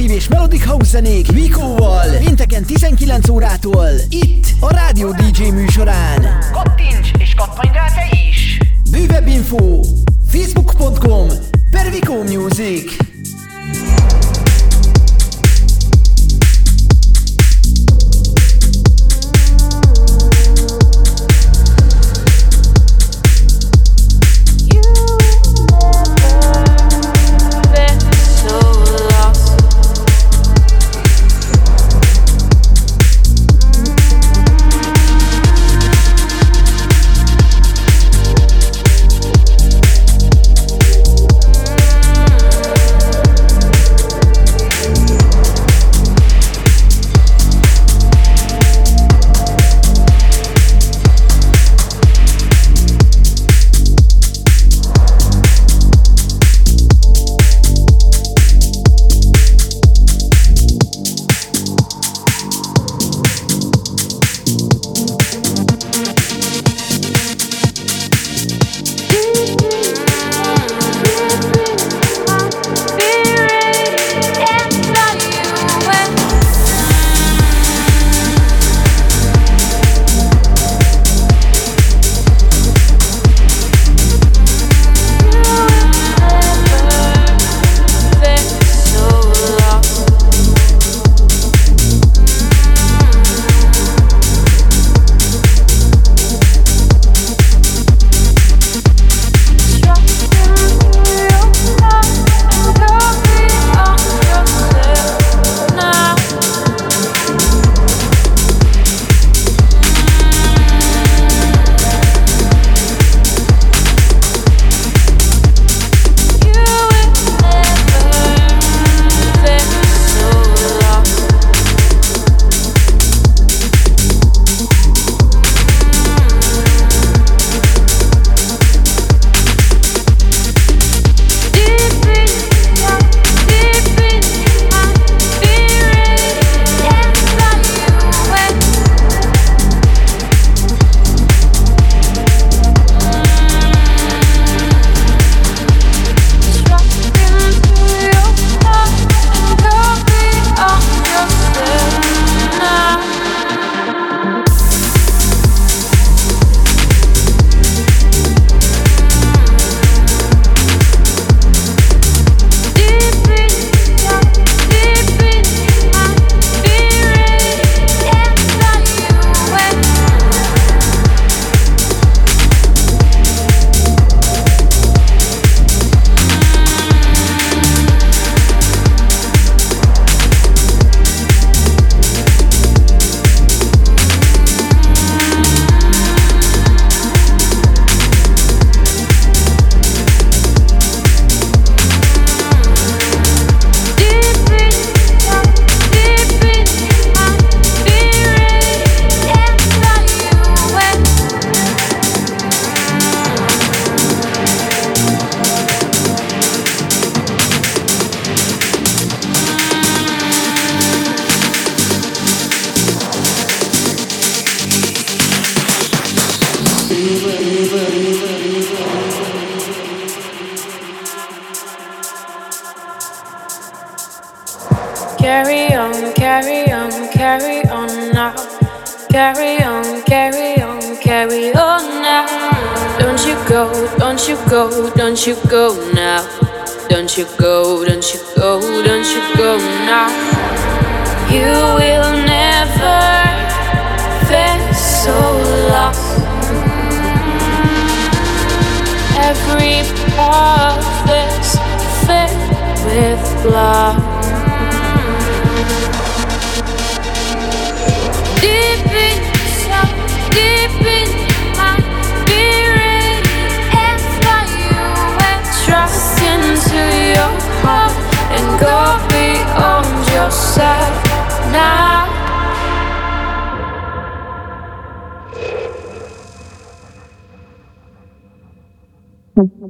progresszív és melodic house zenék Veecoval pénteken 19 órától itt a Rádió DJ műsorán. Kattints és kattanj rá te is! Bővebb info facebook.com/Veeco Music.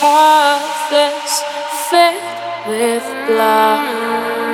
part that's fed with blood.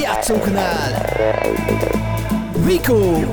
Játszóknál Veeco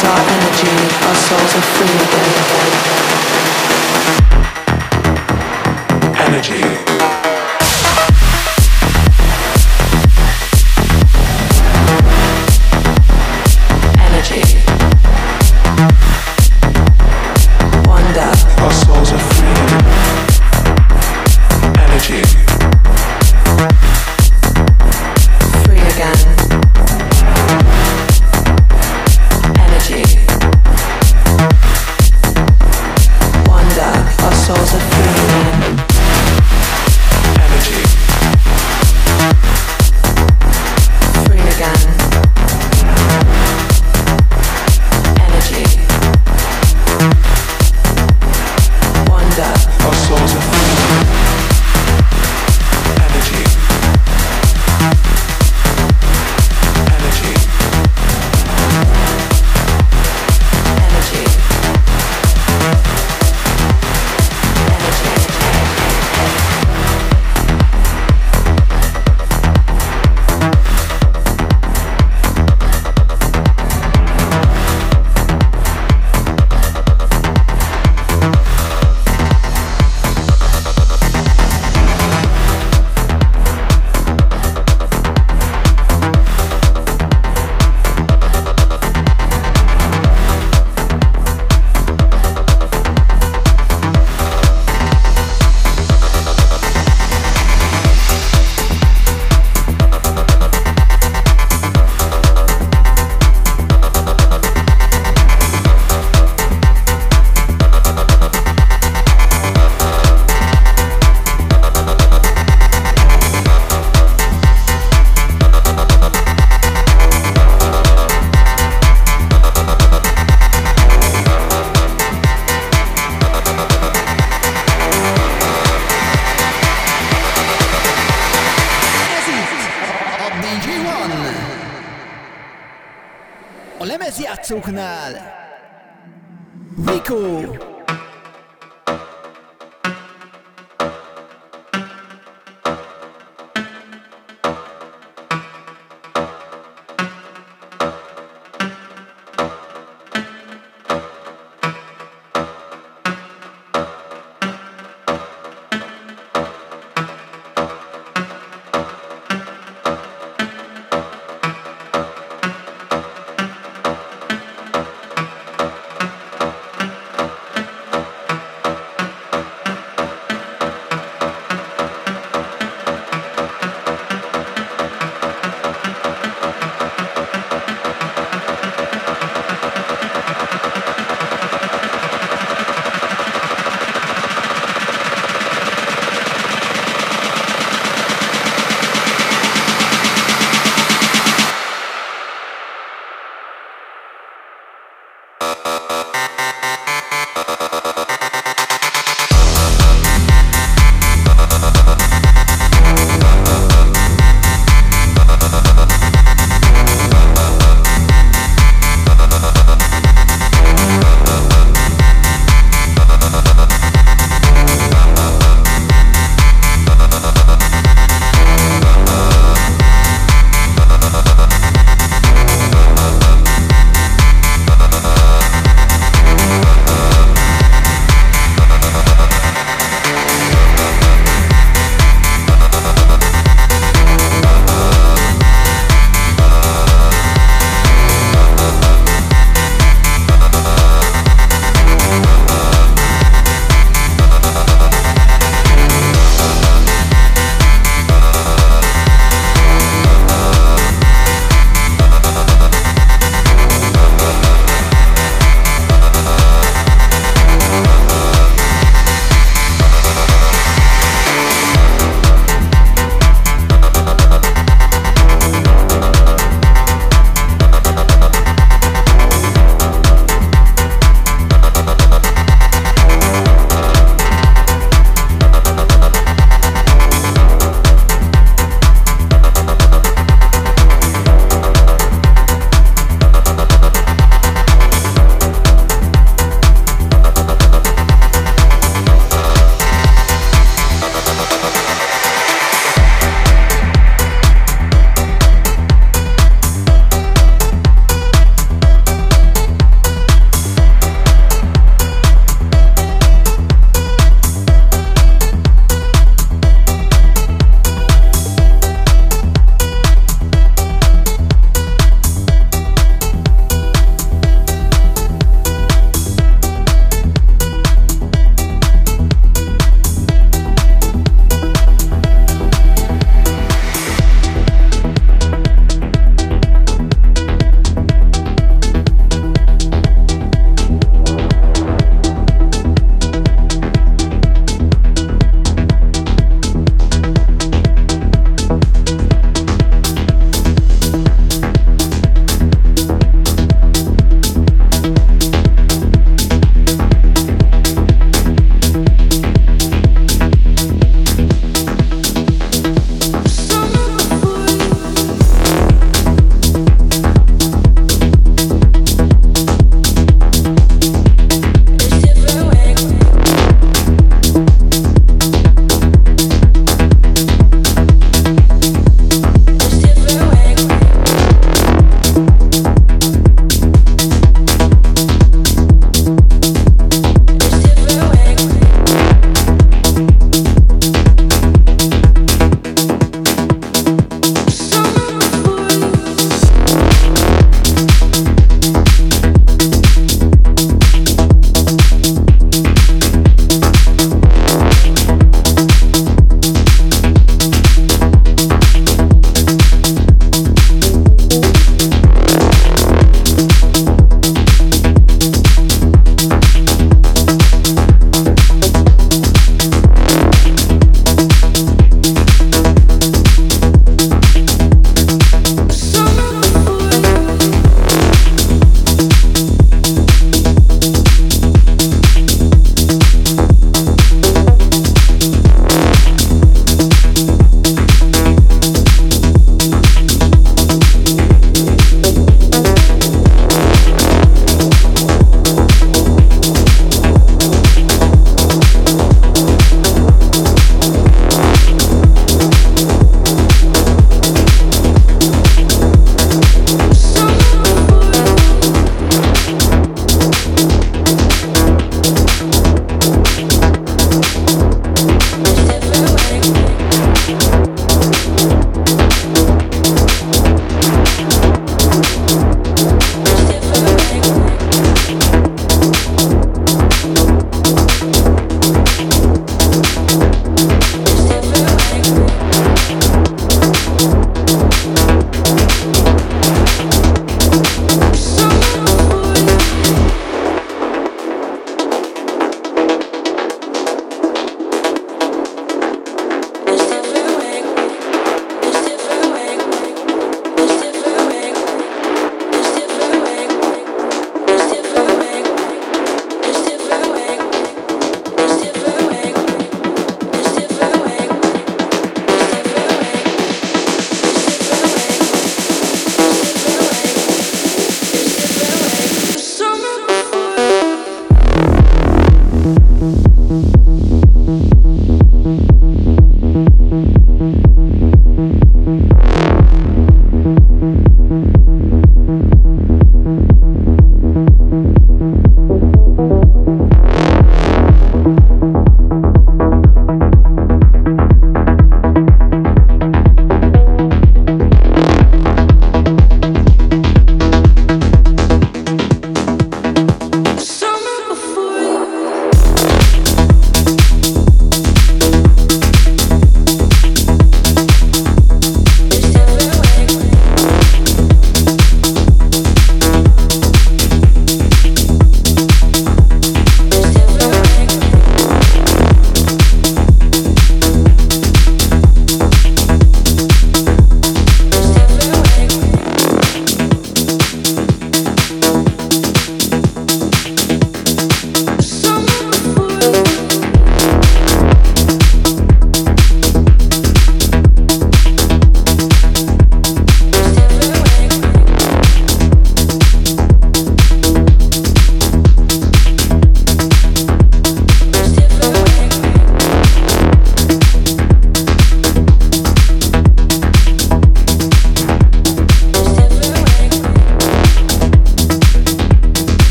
is our energy, our souls are free again. Energy. Veeco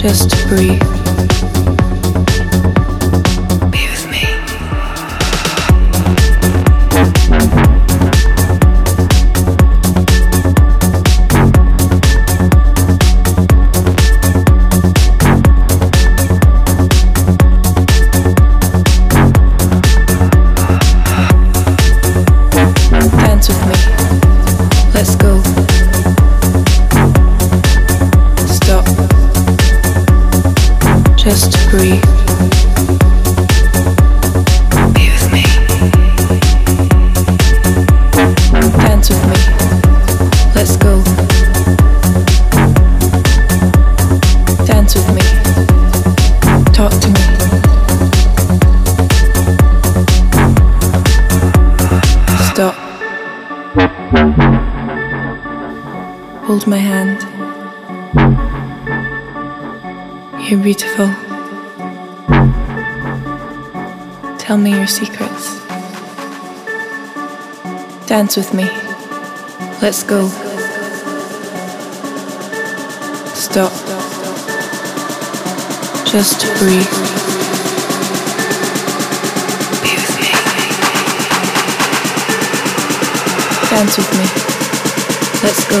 just to breathe. Hold my hand. You're beautiful. Tell me your secrets. Dance with me. Let's go. Stop. Just breathe. Dance with me. Let's go.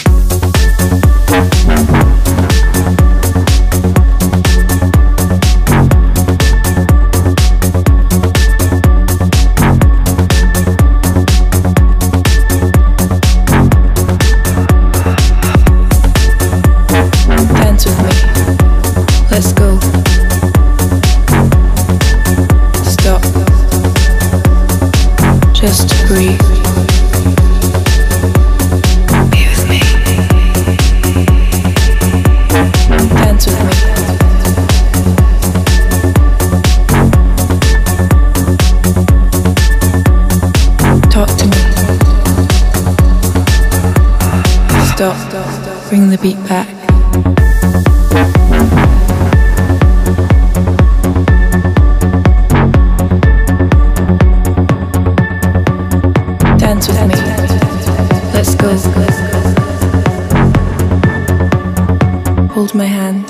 Bring the beat back. Dance with me. Let's go. Hold my hand.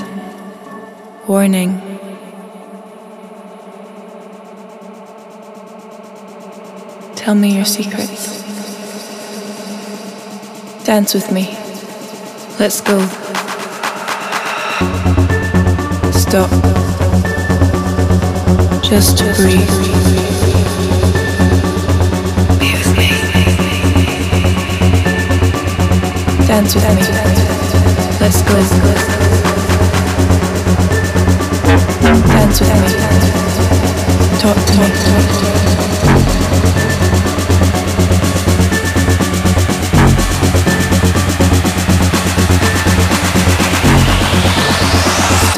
Warning. Tell me your secrets. Dance with me. Let's go. Stop. Just breathe. Be with me. Dance with me. Let's go. Dance with me. Talk to me.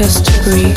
Just breathe.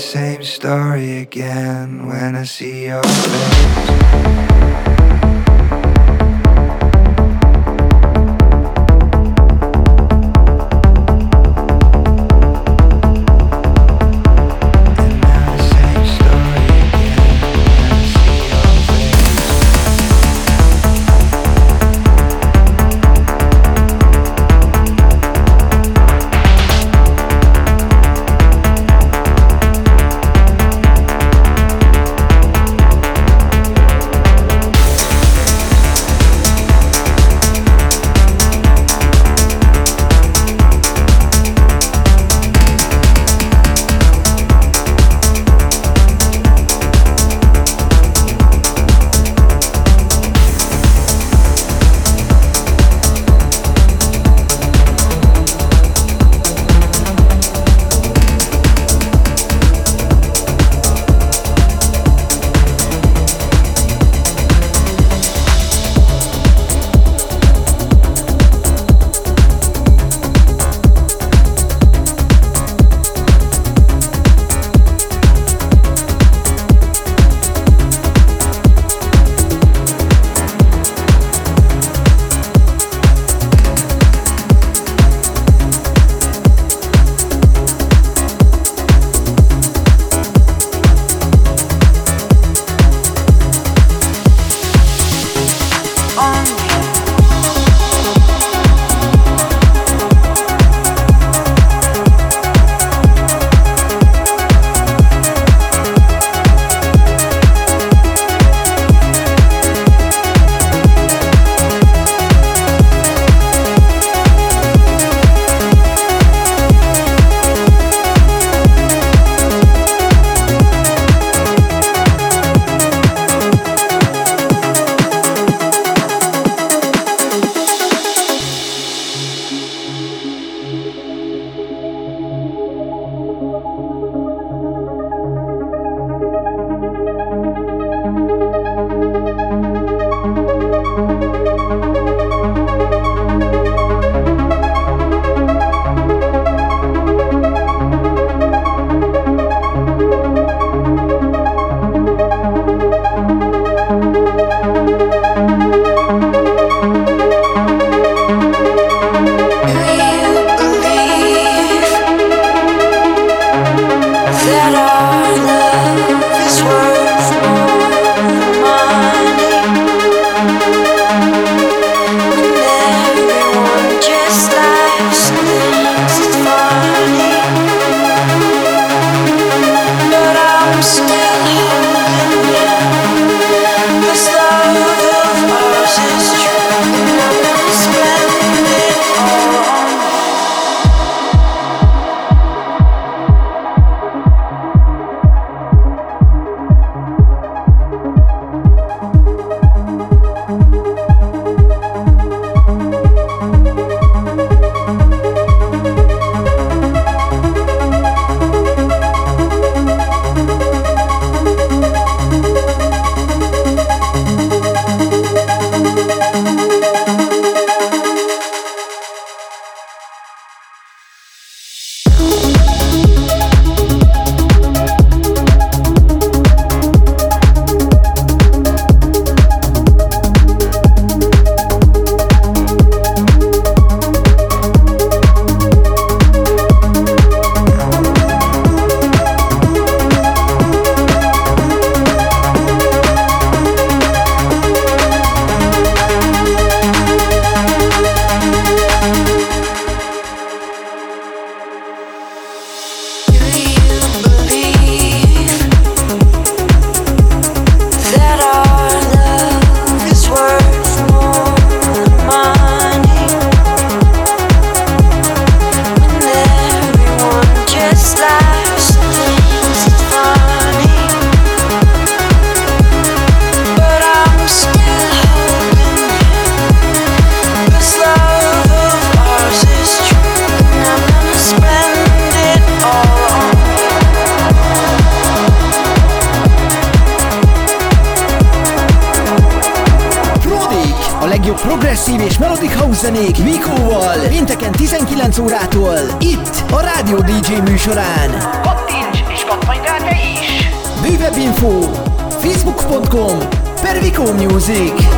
same story again when I see your face. Pénteken 19 órától itt a Rádió DJ műsorán. Kattints és kampanyvá te is! Bővebb infó facebook.com/Veeco Music.